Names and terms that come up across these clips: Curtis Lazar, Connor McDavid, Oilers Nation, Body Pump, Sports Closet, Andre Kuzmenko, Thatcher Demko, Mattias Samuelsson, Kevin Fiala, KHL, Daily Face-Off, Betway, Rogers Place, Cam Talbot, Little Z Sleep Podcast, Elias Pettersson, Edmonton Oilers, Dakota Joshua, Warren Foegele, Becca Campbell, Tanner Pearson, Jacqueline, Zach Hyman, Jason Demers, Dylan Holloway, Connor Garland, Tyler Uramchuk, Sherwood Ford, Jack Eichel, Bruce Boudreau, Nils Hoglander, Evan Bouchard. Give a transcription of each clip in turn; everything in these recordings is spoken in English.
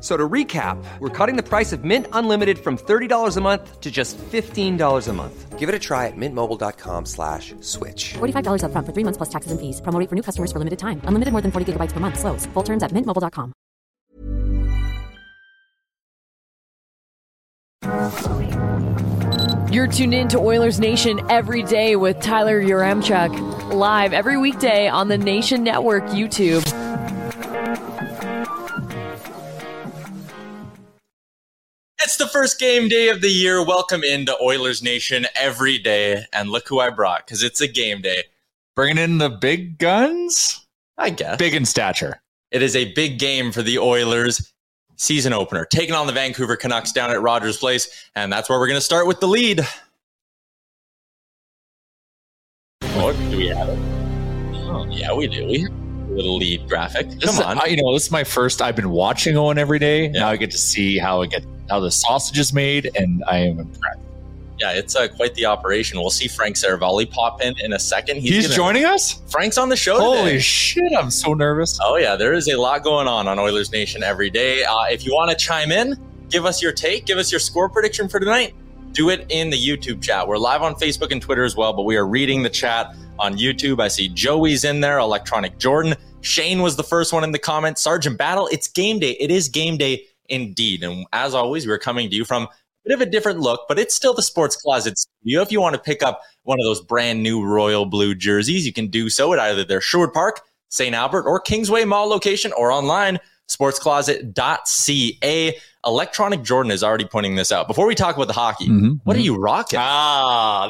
So to recap, we're cutting the price of Mint Unlimited from $30 a month to just $15 a month. Give it a try at mintmobile.com/switch. $45 up front for 3 months plus taxes and fees. Promo rate for new customers for limited time. Unlimited more than 40 gigabytes per month. Slows full terms at mintmobile.com. You're tuned in to Oilers Nation every day with Tyler Uramchuk. Live every weekday on the Nation Network YouTube. It's the first game day of the year. Welcome into Oilers Nation every day. And look who I brought, because it's a game day. Bringing in the big guns? I guess. Big in stature. It is a big game for the Oilers. Season opener. Taking on the Vancouver Canucks down at Rogers Place. And that's where we're going to start with the lead. What do we have? Oh, yeah, we do. We have a little lead graphic. Come on. This is my first. I've been watching Owen every day. Yeah. Now I get to see how the sausage is made, and I am impressed. Yeah, it's quite the operation. We'll see Frank Seravalli pop in a second. He's joining us? Frank's on the show today. Holy shit, I'm so nervous. Oh, yeah, there is a lot going on Oilers Nation every day. If you want to chime in, give us your take, give us your score prediction for tonight, do it in the YouTube chat. We're live on Facebook and Twitter as well, but we are reading the chat on YouTube. I see Joey's in there, Electronic Jordan. Shane was the first one in the comments. Sergeant Battle, it's game day. It is game day. Indeed. And as always, we're coming to you from a bit of a different look, but it's still the Sports Closet studio. If you want to pick up one of those brand new royal blue jerseys, you can do so at either their Sherwood Park, St. Albert, or Kingsway Mall location, or online, sportscloset.ca. Electronic Jordan is already pointing this out. Before we talk about the hockey, what are you rocking?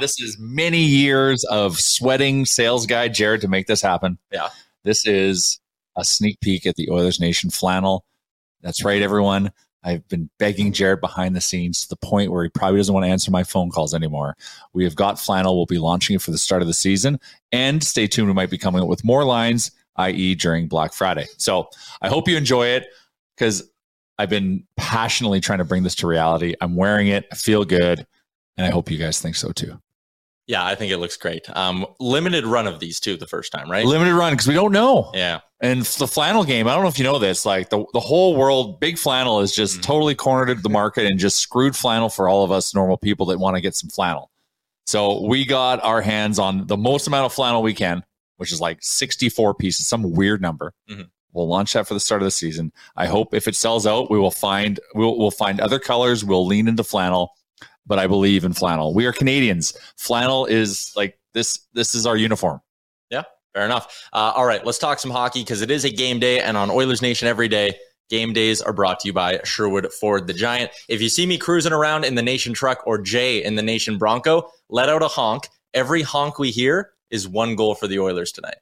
This is many years of sweating sales guy Jared to make this happen. Yeah. This is a sneak peek at the Oilers Nation flannel. That's right, everyone. I've been begging Jared behind the scenes to the point where he probably doesn't want to answer my phone calls anymore. We have got flannel. We'll be launching it for the start of the season. And stay tuned. We might be coming up with more lines, i.e. during Black Friday. So I hope you enjoy it because I've been passionately trying to bring this to reality. I'm wearing it. I feel good. And I hope you guys think so, too. Yeah, I think it looks great. Limited run of these two the first time, right? Limited run because we don't know. Yeah. And the flannel game, I don't know if you know this, like the whole world, big flannel is just totally cornered the market and just screwed flannel for all of us normal people that want to get some flannel. So we got our hands on the most amount of flannel we can, which is like 64 pieces, some weird number. We'll launch that for the start of the season. I hope if it sells out, we will find we'll find other colors. We'll lean into flannel. But I believe in flannel. We are Canadians. Flannel is like this. This is our uniform. Yeah, fair enough. All right, let's talk some hockey because it is a game day. And on Oilers Nation every day, game days are brought to you by Sherwood Ford, the Giant. If you see me cruising around in the Nation truck or Jay in the Nation Bronco, let out a honk. Every honk we hear is one goal for the Oilers tonight.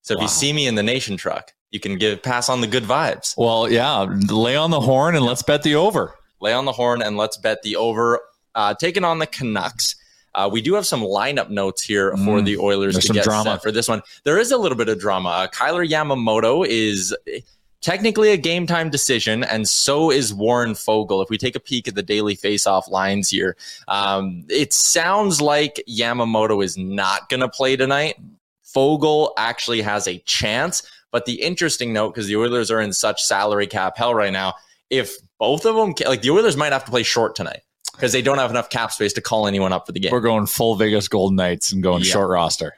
So if you see me in the Nation truck, you can pass on the good vibes. Well, yeah, lay on the horn and let's bet the over. lay on the horn and let's bet the over taking on the Canucks. We do have some lineup notes here for the Oilers to get set for this one. There is a little bit of drama. Kailer Yamamoto is technically a game time decision, and so is Warren Foegele. If we take a peek at the Daily Face-Off lines here, it sounds like Yamamoto is not going to play tonight. Foegele actually has a chance. But the interesting note, because the Oilers are in such salary cap hell right now, if both of them, like the Oilers might have to play short tonight, because they don't have enough cap space to call anyone up for the game. We're going full Vegas Golden Knights and going short roster.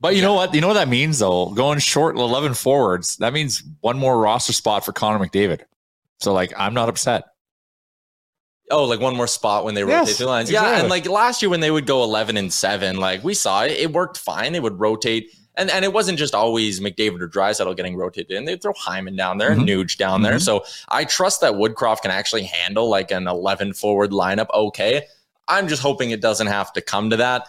But you know what? You know what that means, though? Going short 11 forwards, that means one more roster spot for Connor McDavid. So, like, I'm not upset. Oh, like one more spot when they rotate the lines. Exactly. Yeah, and like last year when they would go 11-7, like we saw it. It worked fine. They would rotate. And it wasn't just always McDavid or Draisaitl getting rotated in. They'd throw Hyman down there, Nuge down there. So I trust that Woodcroft can actually handle like an 11-forward lineup okay. I'm just hoping it doesn't have to come to that.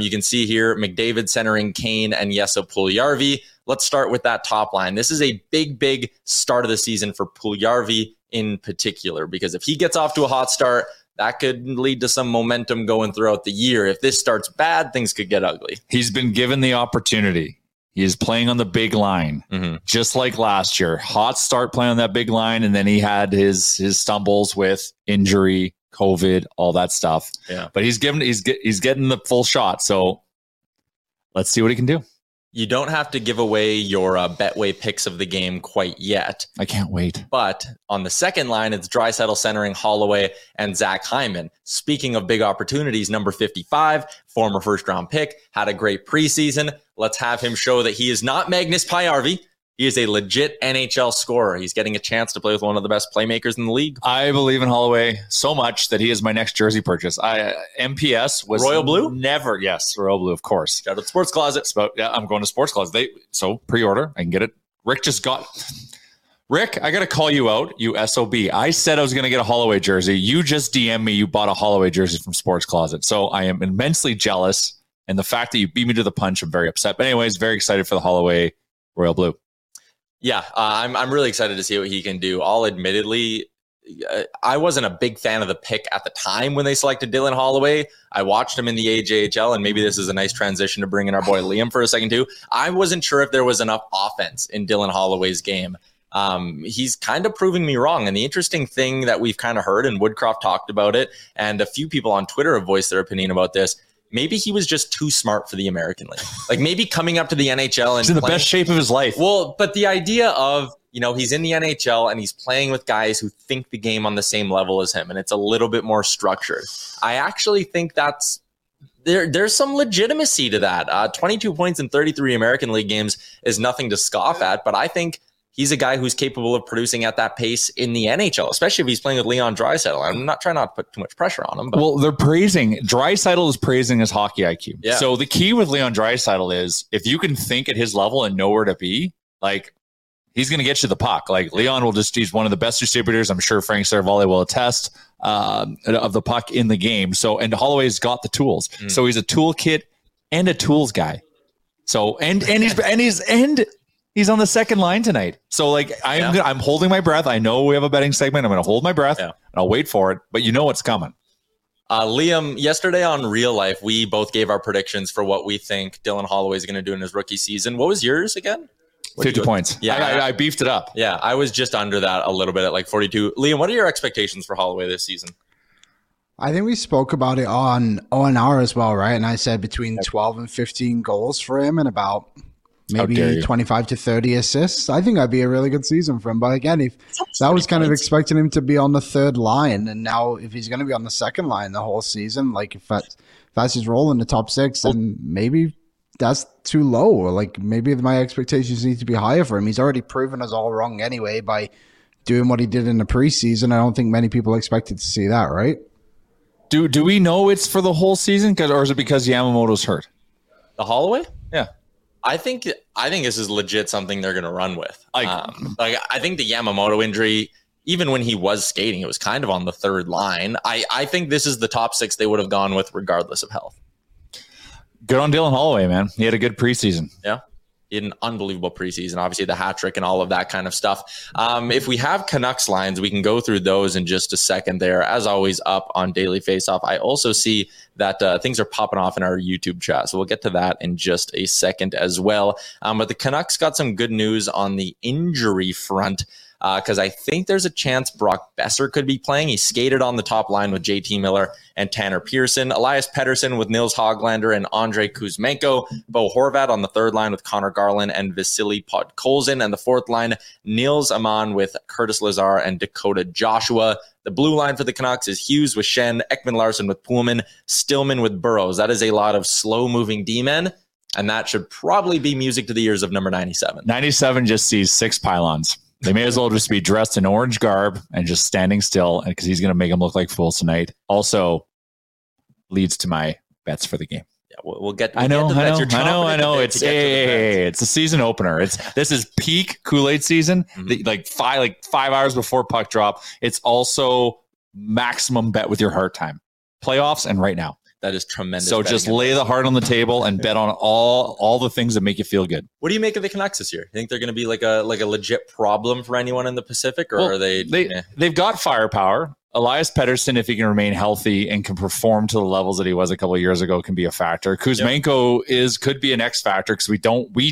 You can see here McDavid centering Kane and Jesse Puljujarvi. Let's start with that top line. This is a big, big start of the season for Puljujarvi in particular, because if he gets off to a hot start, that could lead to some momentum going throughout the year. If this starts bad, things could get ugly. He's been given the opportunity. He is playing on the big line, just like last year. Hot start playing on that big line, and then he had his stumbles with injury, COVID, all that stuff. Yeah. But he's getting the full shot. So let's see what he can do. You don't have to give away your Betway picks of the game quite yet. I can't wait. But on the second line, it's Draisaitl centering Holloway and Zach Hyman. Speaking of big opportunities, number 55, former first-round pick, had a great preseason. Let's have him show that he is not Magnus Puljujarvi. He is a legit NHL scorer. He's getting a chance to play with one of the best playmakers in the league. I believe in Holloway so much that he is my next jersey purchase. MPS was Royal Blue? Never. Yes, Royal Blue, of course. Shout out to Sports Closet. Yeah, I'm going to Sports Closet. So pre-order. I can get it. Rick, I got to call you out, you SOB. I said I was going to get a Holloway jersey. You just DM'd me. You bought a Holloway jersey from Sports Closet. So I am immensely jealous. And the fact that you beat me to the punch, I'm very upset. But anyways, very excited for the Holloway Royal Blue. Yeah, I'm really excited to see what he can do. I'll admittedly, I wasn't a big fan of the pick at the time when they selected Dylan Holloway. I watched him in the AJHL, and maybe this is a nice transition to bring in our boy Liam for a second too. I wasn't sure if there was enough offense in Dylan Holloway's game. He's kind of proving me wrong. And the interesting thing that we've kind of heard, and Woodcroft talked about it, and a few people on Twitter have voiced their opinion about this, maybe he was just too smart for the American League. Like maybe coming up to the NHL and he's in the best shape of his life. Well, but the idea of, you know, he's in the NHL and he's playing with guys who think the game on the same level as him, and it's a little bit more structured. I actually think that's there's some legitimacy to that. 22 points in 33 American League games is nothing to scoff at, but I think he's a guy who's capable of producing at that pace in the NHL, especially if he's playing with Leon Draisaitl. I'm not trying not to put too much pressure on him. But. Well, Draisaitl is praising his hockey IQ. Yeah. So the key with Leon Draisaitl is if you can think at his level and know where to be, like he's going to get you the puck. Like Leon he's one of the best distributors. I'm sure Frank Seravalli will attest of the puck in the game. So, and Holloway's got the tools. So he's a toolkit and a tools guy. So, he's on the second line tonight. So like I'm holding my breath. I know we have a betting segment. I'm going to hold my breath and I'll wait for it, but you know what's coming. Liam, yesterday on Real Life, we both gave our predictions for what we think Dylan Holloway is going to do in his rookie season. What was yours again? 50 points. Yeah. I beefed it up. Yeah. I was just under that a little bit at like 42. Liam, what are your expectations for Holloway this season? I think we spoke about it on ONR as well, right? And I said between 12 and 15 goals for him and about maybe 25 to 30 assists. I think that'd be a really good season for him. But again, if that was kind of expecting him to be on the third line, and now if he's going to be on the second line the whole season, like if that's his role in the top six, then maybe that's too low. Like maybe my expectations need to be higher for him. He's already proven us all wrong anyway by doing what he did in the preseason. I don't think many people expected to see that, right? Do we know it's for the whole season, or is it because Yamamoto's hurt? The Holloway? Yeah. I think this is legit something they're going to run with. I think the Yamamoto injury, even when he was skating, it was kind of on the third line. I think this is the top six they would have gone with regardless of health. Good on Dylan Holloway, man. He had a good preseason. Yeah. an unbelievable preseason, obviously the hat trick and all of that kind of stuff. If we have Canucks lines, we can go through those in just a second there. As always, up on Daily Faceoff. I also see that things are popping off in our YouTube chat, so we'll get to that in just a second as well. But the Canucks got some good news on the injury front, because I think there's a chance Brock Besser could be playing. He skated on the top line with JT Miller and Tanner Pearson, Elias Pettersson with Nils Hoglander and Andre Kuzmenko, Bo Horvat on the third line with Connor Garland and Vasily Podkolzin, and the fourth line, Niels Amon with Curtis Lazar and Dakota Joshua. The blue line for the Canucks is Hughes with Shen, Ekman Larson with Pullman, Stillman with Burrows. That is a lot of slow-moving D-men, and that should probably be music to the ears of number 97. 97 just sees six pylons. They may as well just be dressed in orange garb and just standing still, because he's going to make them look like fools tonight. Also, leads to my bets for the game. Yeah, we'll get. I know. It's a season opener. This is peak Kool-Aid season. Mm-hmm. Like five hours before puck drop. It's also maximum bet with your heart time. Playoffs and right now. That is tremendous. So just lay the heart on the table and bet on all the things that make you feel good. What do you make of the Canucks this year? You think they're going to be like a legit problem for anyone in the Pacific, or are they? They've got firepower. Elias Pettersson, if he can remain healthy and can perform to the levels that he was a couple of years ago, can be a factor. Kuzmenko could be an X factor, because we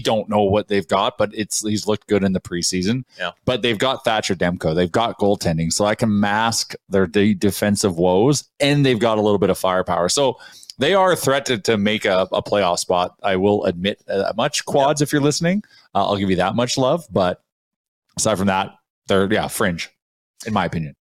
don't know what they've got, but he's looked good in the preseason. Yeah. But they've got Thatcher Demko, they've got goaltending, so I can mask their defensive woes, and they've got a little bit of firepower. So they are a threat to make a playoff spot. I will admit that much. Quads, if you're listening, I'll give you that much love. But aside from that, they're fringe, in my opinion.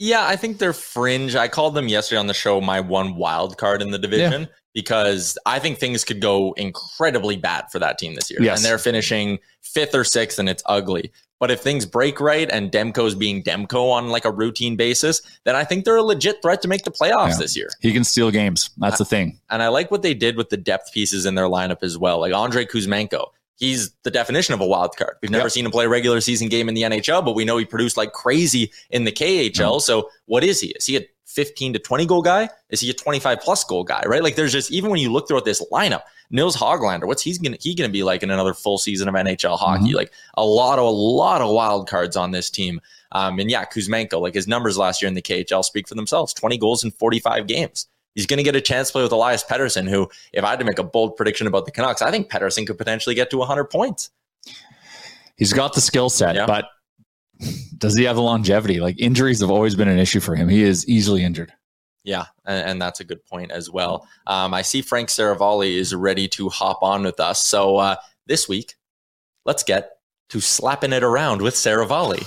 Yeah, I think they're fringe. I called them yesterday on the show my one wild card in the division, because I think things could go incredibly bad for that team this year. Yes. And they're finishing 5th or 6th, and it's ugly. But if things break right and Demko's being Demko on like a routine basis, then I think they're a legit threat to make the playoffs this year. He can steal games. That's the thing. And I like what they did with the depth pieces in their lineup as well. Like Andre Kuzmenko. He's the definition of a wild card. We've never seen him play a regular season game in the NHL, but we know he produced like crazy in the KHL. Mm-hmm. So what is he? Is he a 15 to 20 goal guy? Is he a 25 plus goal guy? Right? Like there's just, even when you look throughout this lineup, Nils Hoglander, what's he gonna be like in another full season of NHL hockey? Mm-hmm. Like a lot of wild cards on this team. Kuzmenko, like his numbers last year in the KHL speak for themselves. 20 goals in 45 games. He's going to get a chance to play with Elias Pettersson, who, if I had to make a bold prediction about the Canucks, I think Pettersson could potentially get to 100 points. He's got the skill set, but does he have the longevity? Like, injuries have always been an issue for him. He is easily injured. Yeah, and that's a good point as well. I see Frank Seravalli is ready to hop on with us. So this week, let's get to slapping it around with Seravalli.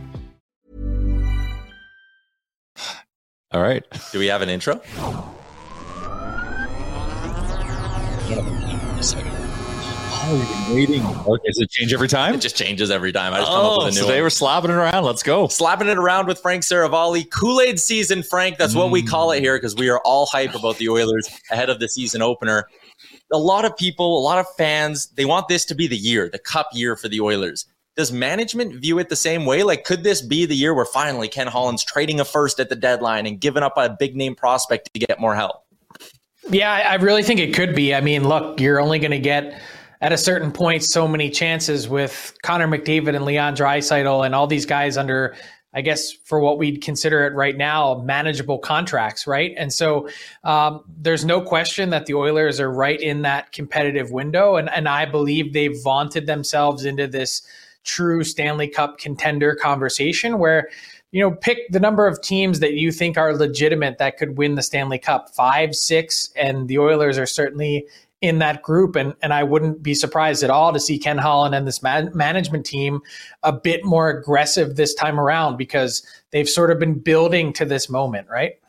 All right. Do we have an intro? Oh, we've been waiting. Okay, does it change every time? It just changes every time. I just come up with a new one. So they were slapping it around. Let's go. Slapping it around with Frank Seravalli. Kool-Aid season, Frank. That's what we call it here, because we are all hype about the Oilers ahead of the season opener. a lot of people, a lot of fans, they want this to be the year, the cup year for the Oilers. Does management view it the same way? Like, could this be the year where finally Ken Holland's trading a first at the deadline and giving up a big name prospect to get more help? Yeah, I really think it could be. I mean, look, you're only going to get at a certain point so many chances with Connor McDavid and Leon Draisaitl and all these guys under, I guess, for what we'd consider it right now, manageable contracts, right? And so there's no question that the Oilers are right in that competitive window, and I believe they've vaunted themselves into this true Stanley Cup contender conversation where, you know, pick the number of teams that you think are legitimate that could win the Stanley Cup, 5, 6, and the Oilers are certainly in that group. And I wouldn't be surprised at all to see Ken Holland and this management team a bit more aggressive this time around, because they've sort of been building to this moment, right?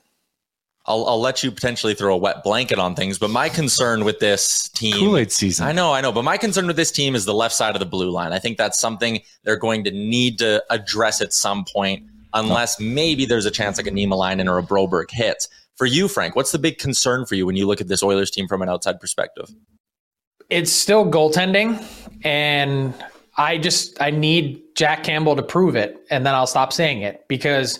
I'll let you potentially throw a wet blanket on things, but my concern with this team... Kool-Aid season. I know. But my concern with this team is the left side of the blue line. I think that's something they're going to need to address at some point, unless maybe there's a chance like a Niemelainen or a Broberg hits. For you, Frank, what's the big concern for you when you look at this Oilers team from an outside perspective? It's still goaltending, and I need Jack Campbell to prove it, and then I'll stop saying it, because...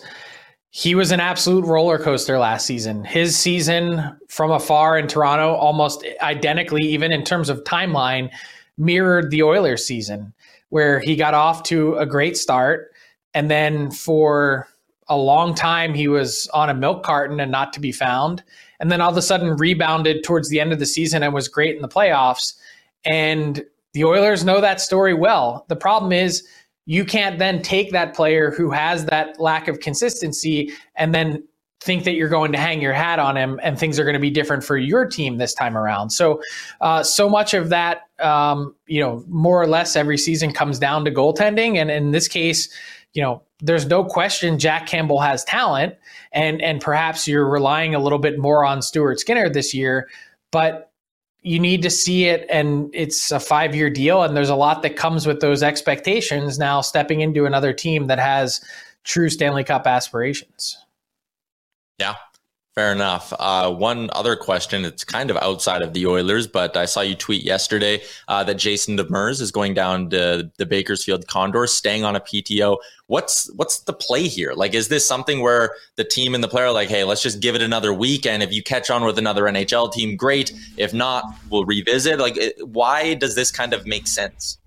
he was an absolute roller coaster last season. His season from afar in Toronto, almost identically, even in terms of timeline, mirrored the Oilers season, where he got off to a great start. And then for a long time, he was on a milk carton and not to be found. And then all of a sudden rebounded towards the end of the season and was great in the playoffs. And the Oilers know that story well. The problem is, you can't then take that player who has that lack of consistency and then think that you're going to hang your hat on him and things are going to be different for your team this time around. So much of that, more or less every season comes down to goaltending. And in this case, there's no question Jack Campbell has talent, and perhaps you're relying a little bit more on Stuart Skinner this year, but you need to see it, and it's a 5-year deal, and there's a lot that comes with those expectations now stepping into another team that has true Stanley Cup aspirations. Yeah, fair enough. One other question, it's kind of outside of the Oilers, but I saw you tweet yesterday that Jason Demers is going down to the Bakersfield Condors, staying on a PTO. What's the play here? Like, is this something where the team and the player are like, hey, let's just give it another week, and if you catch on with another NHL team, great. If not, we'll revisit. Like, why does this kind of make sense?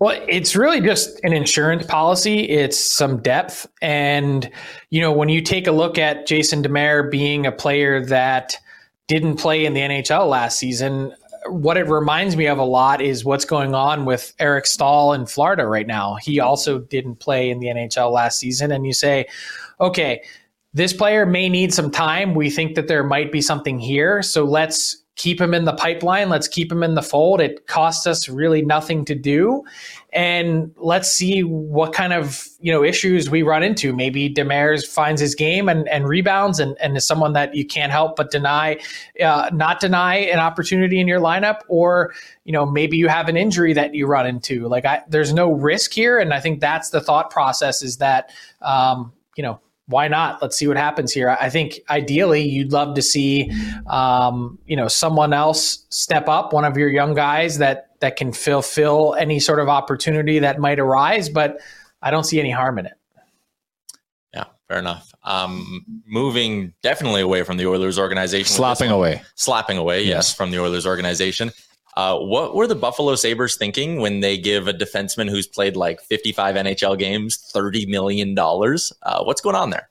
Well, it's really just an insurance policy. It's some depth. And, when you take a look at Jason Demers being a player that didn't play in the NHL last season, what it reminds me of a lot is what's going on with Eric Stahl in Florida right now. He also didn't play in the NHL last season. And you say, okay, this player may need some time. We think that there might be something here. So let's keep him in the pipeline. Let's keep him in the fold. It costs us really nothing to do. And let's see what kind of, issues we run into. Maybe Demers finds his game and rebounds and is someone that you can't help but not deny an opportunity in your lineup, or, maybe you have an injury that you run into. Like, there's no risk here. And I think that's the thought process, is that, why not? Let's see what happens here. I think ideally you'd love to see, someone else step up, one of your young guys that can fulfill any sort of opportunity that might arise, but I don't see any harm in it. Yeah, fair enough. Moving definitely away from the Oilers organization. Slapping away, yes, from the Oilers organization. What were the Buffalo Sabres thinking when they give a defenseman who's played like 55 NHL games $30 million? What's going on there?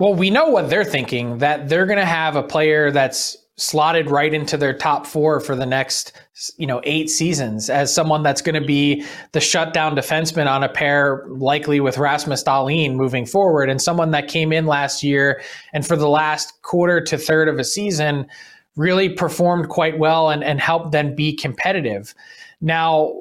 Well, we know what they're thinking, that they're going to have a player that's slotted right into their top four for the next, 8 seasons, as someone that's going to be the shutdown defenseman on a pair likely with Rasmus Dahlin moving forward, and someone that came in last year and for the last quarter to third of a season – really performed quite well and helped them be competitive. Now,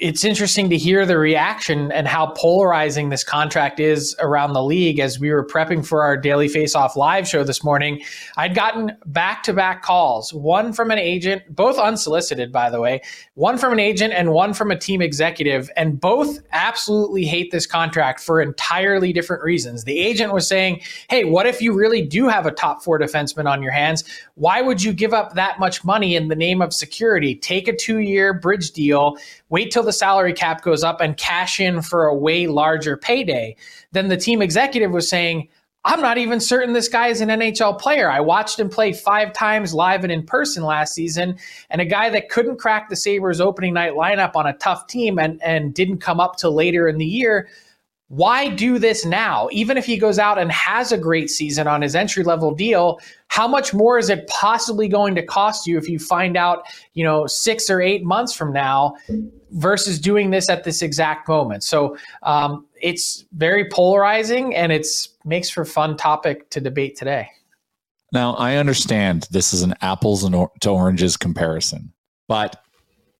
it's interesting to hear the reaction and how polarizing this contract is around the league. As we were prepping for our Daily Face-Off live show this morning, I'd gotten back-to-back calls, one from an agent, both unsolicited, by the way, one from an agent and one from a team executive, and both absolutely hate this contract for entirely different reasons. The agent was saying, hey, what if you really do have a top four defenseman on your hands? Why would you give up that much money in the name of security? Take a 2-year bridge deal, wait till the salary cap goes up and cash in for a way larger payday. Then the team executive was saying, I'm not even certain this guy is an NHL player. I watched him play 5 times live and in person last season, and a guy that couldn't crack the Sabres opening night lineup on a tough team and didn't come up till later in the year. Why do this now? Even if he goes out and has a great season on his entry-level deal, how much more is it possibly going to cost you if you find out, 6 or 8 months from now versus doing this at this exact moment? So it's very polarizing, and it's makes for a fun topic to debate today. Now, I understand this is an apples to oranges comparison, but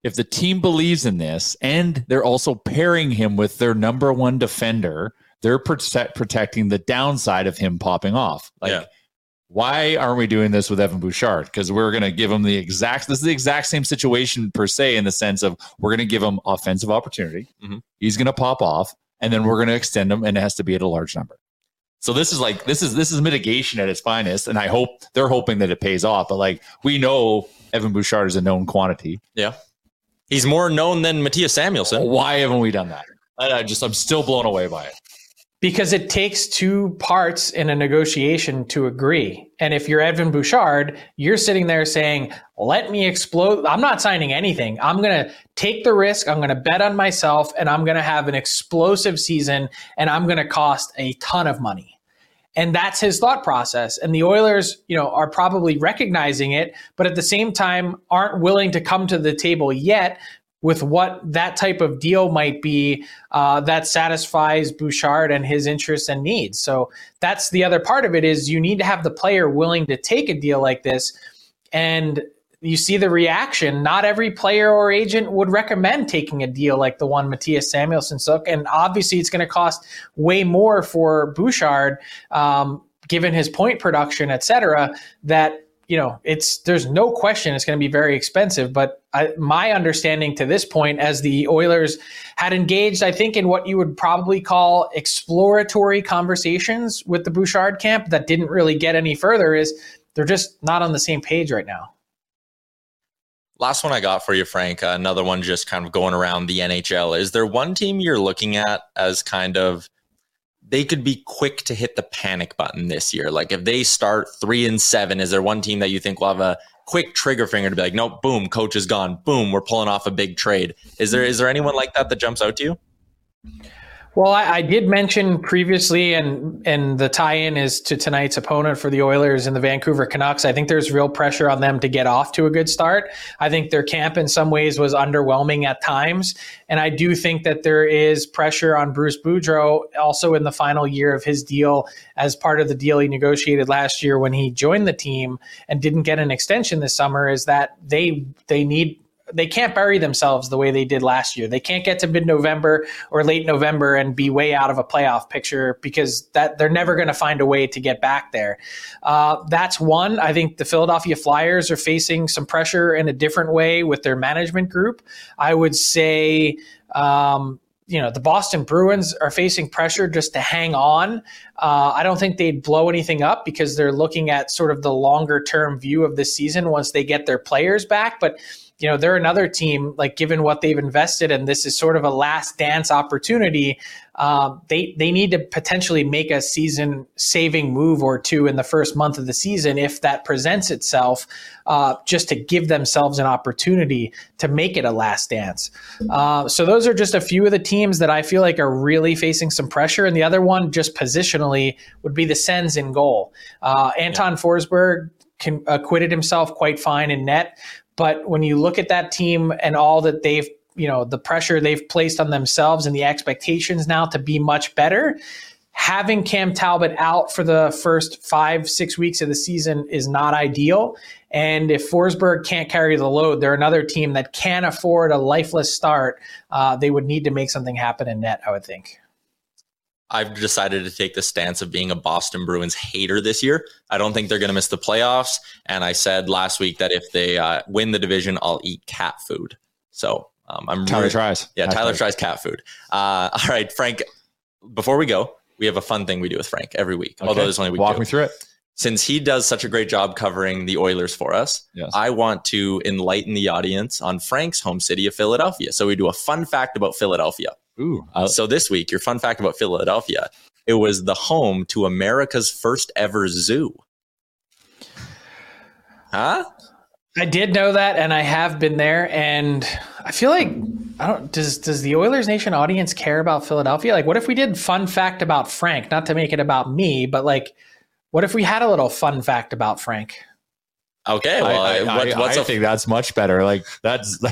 if the team believes in this and they're also pairing him with their number one defender, they're protecting the downside of him popping off. Why aren't we doing this with Evan Bouchard? Because we're going to give him this is the exact same situation per se, in the sense of we're going to give him offensive opportunity. Mm-hmm. He's going to pop off, and then we're going to extend him, and it has to be at a large number. So this is mitigation at its finest, and I hope they're hoping that it pays off. But we know Evan Bouchard is a known quantity. Yeah. He's more known than Mattias Samuelsson. Why haven't we done that? I'm still blown away by it. Because it takes two parts in a negotiation to agree. And if you're Evan Bouchard, you're sitting there saying, let me explode. I'm not signing anything. I'm going to take the risk. I'm going to bet on myself, and I'm going to have an explosive season, and I'm going to cost a ton of money. And that's his thought process. And the Oilers, are probably recognizing it, but at the same time aren't willing to come to the table yet with what that type of deal might be that satisfies Bouchard and his interests and needs. So that's the other part of it, is you need to have the player willing to take a deal like this. And you see the reaction. Not every player or agent would recommend taking a deal like the one Mattias Samuelsson took. And obviously it's going to cost way more for Bouchard, given his point production, et cetera, that, there's no question it's going to be very expensive. But my understanding to this point, as the Oilers had engaged, I think, in what you would probably call exploratory conversations with the Bouchard camp that didn't really get any further, is they're just not on the same page right now. Last one I got for you, Frank, another one just kind of going around the NHL. Is there one team you're looking at as kind of, they could be quick to hit the panic button this year? Like if they start 3-7, is there one team that you think will have a quick trigger finger to be like, nope, boom, coach is gone. Boom, we're pulling off a big trade. Is there anyone like that jumps out to you? Well, I did mention previously, and the tie-in is to tonight's opponent for the Oilers and the Vancouver Canucks. I think there's real pressure on them to get off to a good start. I think their camp in some ways was underwhelming at times. And I do think that there is pressure on Bruce Boudreau also in the final year of his deal as part of the deal he negotiated last year when he joined the team and didn't get an extension this summer, is that they can't bury themselves the way they did last year. They can't get to mid-November or late November and be way out of a playoff picture, because that they're never going to find a way to get back there. That's one. I think the Philadelphia Flyers are facing some pressure in a different way with their management group. I would say, the Boston Bruins are facing pressure just to hang on. I don't think they'd blow anything up because they're looking at sort of the longer-term view of this season once they get their players back. But they're another team, given what they've invested, and this is sort of a last dance opportunity. They need to potentially make a season-saving move or two in the first month of the season if that presents itself, just to give themselves an opportunity to make it a last dance. So those are just a few of the teams that I feel like are really facing some pressure. And the other one, just positionally, would be the Sens in goal. Anton Forsberg acquitted himself quite fine in net. But when you look at that team and all that they've, the pressure they've placed on themselves and the expectations now to be much better, having Cam Talbot out for the first 5-6 weeks of the season is not ideal. And if Forsberg can't carry the load, they're another team that can't afford a lifeless start. They would need to make something happen in net, I would think. I've decided to take the stance of being a Boston Bruins hater this year. I don't think they're going to miss the playoffs. And I said last week that if they win the division, I'll eat cat food. So Tyler tries. Yeah, Tyler tries cat food. All right, Frank, before we go, we have a fun thing we do with Frank every week. Okay. Although there's only week Walk two. Me through it. Since he does such a great job covering the Oilers for us, yes, I want to enlighten the audience on Frank's home city of Philadelphia. So we do a fun fact about Philadelphia. Ooh. So this week, your fun fact about Philadelphia, it was the home to America's first ever zoo. Huh? I did know that, and I have been there, and I feel like does the Oilers Nation audience care about Philadelphia? Like, what if we did fun fact about Frank? Not to make it about me, but like, what if we had a little fun fact about Frank? Okay, well, I think that's much better. Like, that's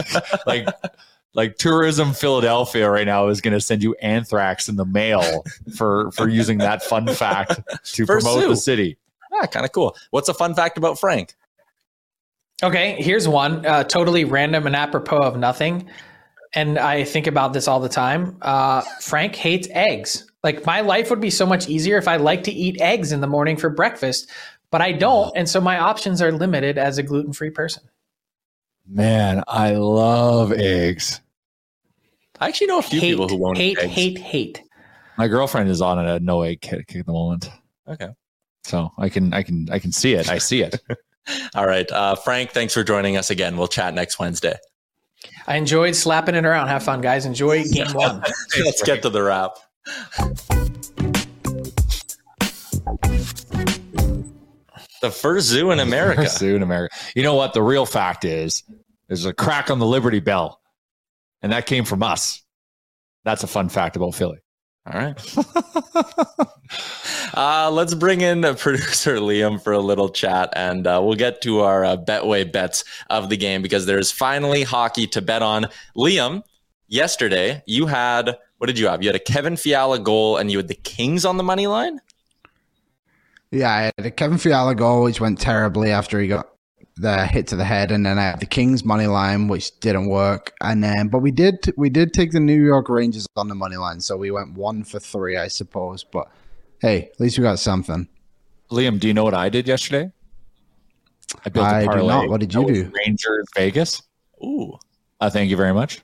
like Tourism Philadelphia right now is going to send you anthrax in the mail for using that fun fact to promote the city. Ah, kind of cool. What's a fun fact about Frank? Okay, here's one totally random and apropos of nothing. And I think about this all the time. Frank hates eggs. Like, my life would be so much easier if I like to eat eggs in the morning for breakfast, but I don't. And so my options are limited as a gluten-free person. Man, I love eggs. I actually know a few people who won't eat eggs. Hate. My girlfriend is on a no egg kick at the moment. Okay. So I can see it. I see it. All right. Frank, thanks for joining us again. We'll chat next Wednesday. I enjoyed slapping it around. Have fun, guys. Enjoy game one. Let's get to the wrap. The first zoo in America. First zoo in America. You know what? The real fact is there's a crack on the Liberty Bell, and that came from us. That's a fun fact about Philly. All right. Let's bring in producer Liam for a little chat, and we'll get to our Betway bets of the game because there's finally hockey to bet on. Liam, yesterday you had, what did you have? You had a Kevin Fiala goal and you had the Kings on the money line? Yeah, I had a Kevin Fiala goal, which went terribly after he got the hit to the head, and then I had the Kings money line, which didn't work. And then, but we did take the New York Rangers on the money line, so we went 1 for 3, I suppose. But hey, at least we got something. Liam, do you know what I did yesterday? I built a parlay. I do not. What did you do? Rangers Vegas. Ooh. Thank you very much.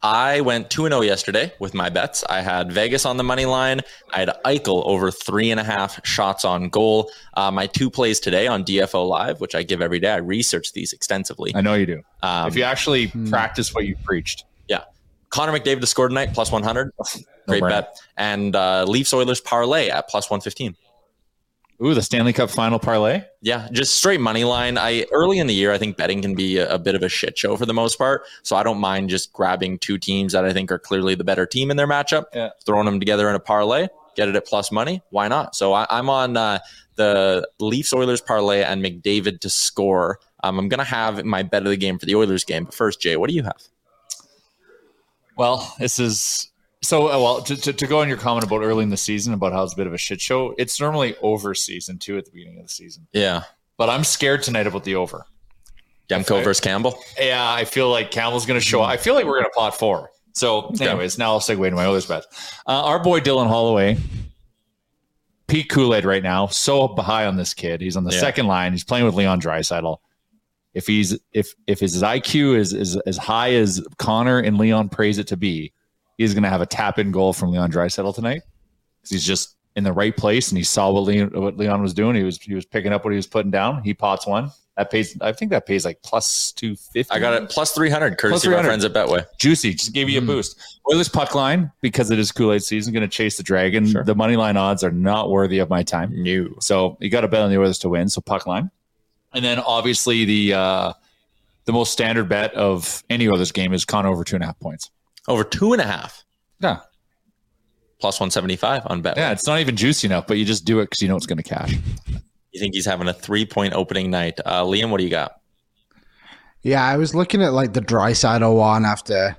I went 2-0 yesterday with my bets. I had Vegas on the money line. I had Eichel over 3.5 shots on goal. My two plays today on DFO Live, which I give every day. I research these extensively. I know you do. If you actually practice what you preached. Yeah. Connor McDavid to score tonight, plus 100. Great bet. And Leafs Oilers parlay at plus 115. Ooh, the Stanley Cup final parlay? Yeah, just straight money line. Early in the year, I think betting can be a bit of a shit show for the most part. So I don't mind just grabbing two teams that I think are clearly the better team in their matchup, throwing them together in a parlay, get it at plus money. Why not? So I'm on the Leafs Oilers parlay and McDavid to score. I'm going to have my bet of the game for the Oilers game. But first, Jay, what do you have? Well, this is... So, to go on your comment about early in the season about how it's a bit of a shit show, it's normally over season two at the beginning of the season. Yeah. But I'm scared tonight about the over. Demko versus Campbell? Yeah, I feel like Campbell's going to show up. I feel like we're going to pot four. So, anyways, Now I'll segue to my other bets. Our boy Dylan Holloway, peak Kool-Aid right now, so high on this kid. He's on the second line. He's playing with Leon Draisaitl. If he's if his IQ is as high as Connor and Leon praise it to be, he's going to have a tap-in goal from Leon Draisaitl tonight because he's just in the right place and he saw what Leon was doing. He was picking up what he was putting down. He pots one. That pays. I think that pays like plus 250. I got it plus 300 courtesy of our friends at Betway. Juicy. Just gave you a boost. Oilers puck line, because it is Kool-Aid season, going to chase the dragon. Sure. The money line odds are not worthy of my time. No. So you got to bet on the Oilers to win. So puck line. And then obviously the most standard bet of any Oilers game is Connor over 2.5 points. Over 2.5. Yeah. Plus 175 on Betway. Yeah, it's not even juicy enough, but you just do it because you know it's going to cash. You think he's having a 3-point opening night. Liam, what do you got? Yeah, I was looking at like the Draisaitl one after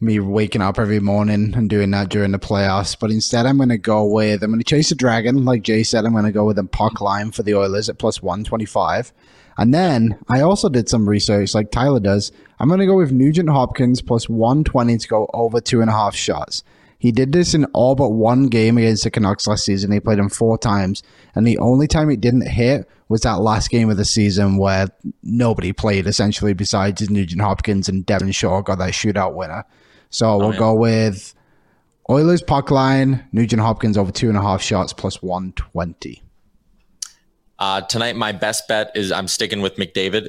me waking up every morning and doing that during the playoffs. But instead, I'm going to chase the dragon. Like Jay said, I'm going to go with a puck line for the Oilers at plus 125. And then I also did some research like Tyler does. I'm going to go with Nugent Hopkins plus 120 to go over 2.5 shots. He did this in all but one game against the Canucks last season. He played him 4 times. And the only time it didn't hit was that last game of the season where nobody played, essentially, besides Nugent Hopkins, and Devon Shaw got that shootout winner. So we'll go with Oilers puck line, Nugent Hopkins over 2.5 shots plus 120. Tonight, my best bet is I'm sticking with McDavid.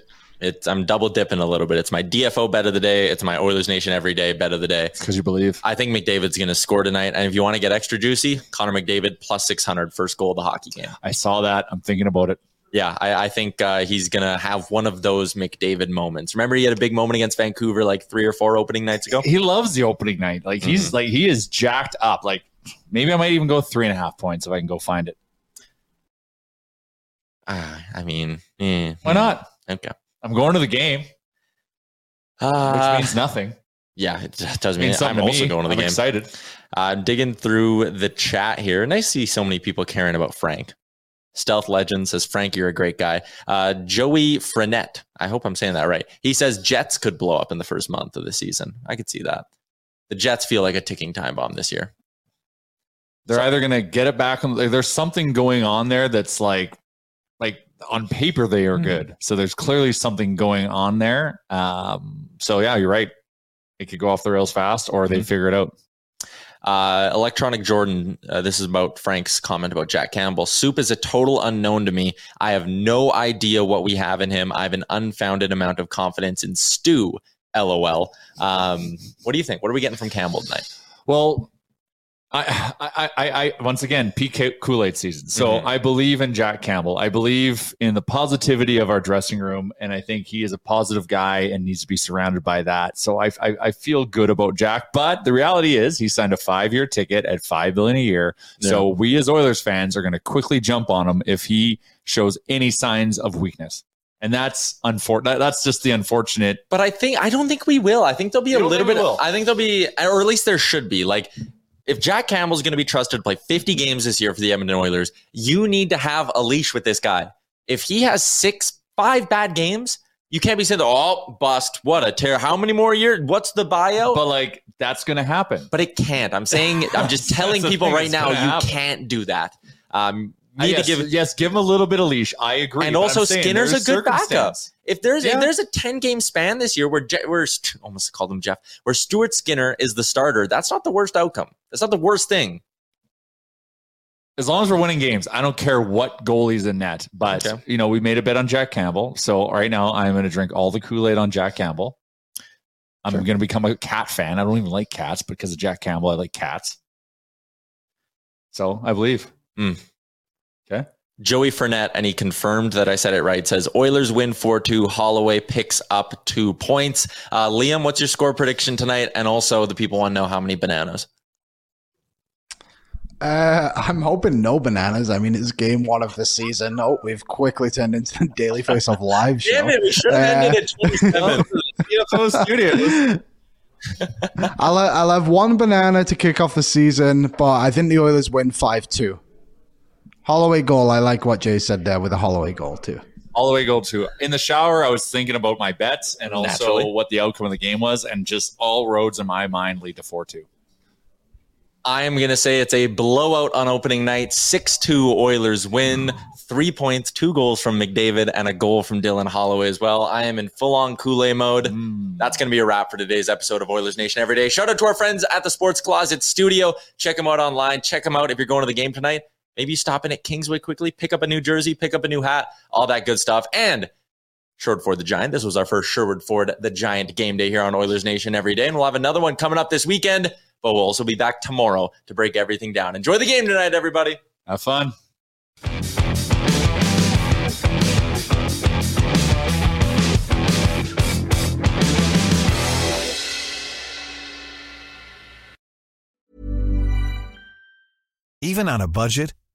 I'm double dipping a little bit. It's my DFO bet of the day. It's my Oilers Nation everyday bet of the day. Because you believe. I think McDavid's going to score tonight. And if you want to get extra juicy, Connor McDavid plus 600, first goal of the hockey game. I saw that. I'm thinking about it. Yeah, I think he's going to have one of those McDavid moments. Remember, he had a big moment against Vancouver like 3 or 4 opening nights ago. He loves the opening night. Like he's like he is jacked up. Like maybe I might even go 3.5 points if I can go find it. I mean, why not? Okay. I'm going to the game, which means nothing. Yeah, it doesn't mean something. I'm also going to the game. I'm excited. I'm digging through the chat here, and I see so many people caring about Frank. Stealth Legend says, Frank, you're a great guy. Joey Frenette, I hope I'm saying that right. He says Jets could blow up in the first month of the season. I could see that. The Jets feel like a ticking time bomb this year. They're either going to get it back. There's something going on there that's like, on paper, they are good. So there's clearly something going on there. So yeah, you're right. It could go off the rails fast, or they figure it out. Electronic Jordan. This is about Frank's comment about Jack Campbell. Soup is a total unknown to me. I have no idea what we have in him. I have an unfounded amount of confidence in Stu. LOL. What do you think? What are we getting from Campbell tonight? Well, I once again, peak Kool-Aid season. So I believe in Jack Campbell. I believe in the positivity of our dressing room, and I think he is a positive guy and needs to be surrounded by that. So I feel good about Jack, but the reality is he signed a 5-year ticket at $5 billion a year. Yeah. So we as Oilers fans are going to quickly jump on him if he shows any signs of weakness. And that's unfortunate. That's just the unfortunate. But I don't think we will. I think there'll be a little bit. I think there'll be, or at least there should be, like. If Jack Campbell's going to be trusted to play 50 games this year for the Edmonton Oilers, you need to have a leash with this guy. If he has 5 bad games, you can't be saying, oh, bust, what a tear. How many more years? What's the bio? But, like, that's going to happen. But it can't. I'm just telling people right now, you can't do that. Give him a little bit of leash. I agree. And also, Skinner's a good backup. If there's a 10-game span this year where almost called him Jeff, where Stuart Skinner is the starter, that's not the worst outcome. That's not the worst thing. As long as we're winning games, I don't care what goalie's in net. But, we made a bet on Jack Campbell. So right now, I'm going to drink all the Kool-Aid on Jack Campbell. I'm going to become a cat fan. I don't even like cats, but because of Jack Campbell, I like cats. So I believe. Okay. Joey Frenette, and he confirmed that I said it right, says Oilers win 4-2. Holloway picks up 2 points. Liam, what's your score prediction tonight? And also, the people want to know how many bananas. I'm hoping no bananas. I mean, it's game 1 of the season. Oh, we've quickly turned into the Daily Face-Off live show. Damn it, we should have ended at 27. UFO Studios. I'll have 1 banana to kick off the season, but I think the Oilers win 5-2. Holloway goal. I like what Jay said there with the Holloway goal too. In the shower, I was thinking about my bets and also what the outcome of the game was, and just all roads in my mind lead to 4-2. I am going to say it's a blowout on opening night. 6-2 Oilers win. 3 points, 2 goals from McDavid, and a goal from Dylan Holloway as well. I am in full-on Kool-Aid mode. That's going to be a wrap for today's episode of Oilers Nation Everyday. Shout out to our friends at the Sports Closet Studio. Check them out online. Check them out if you're going to the game tonight. Maybe you stop in at Kingsway quickly, pick up a new jersey, pick up a new hat, all that good stuff. And Sherwood Ford the Giant. This was our first Sherwood Ford the Giant game day here on Oilers Nation Every Day. And we'll have another one coming up this weekend. But we'll also be back tomorrow to break everything down. Enjoy the game tonight, everybody. Have fun. Even on a budget,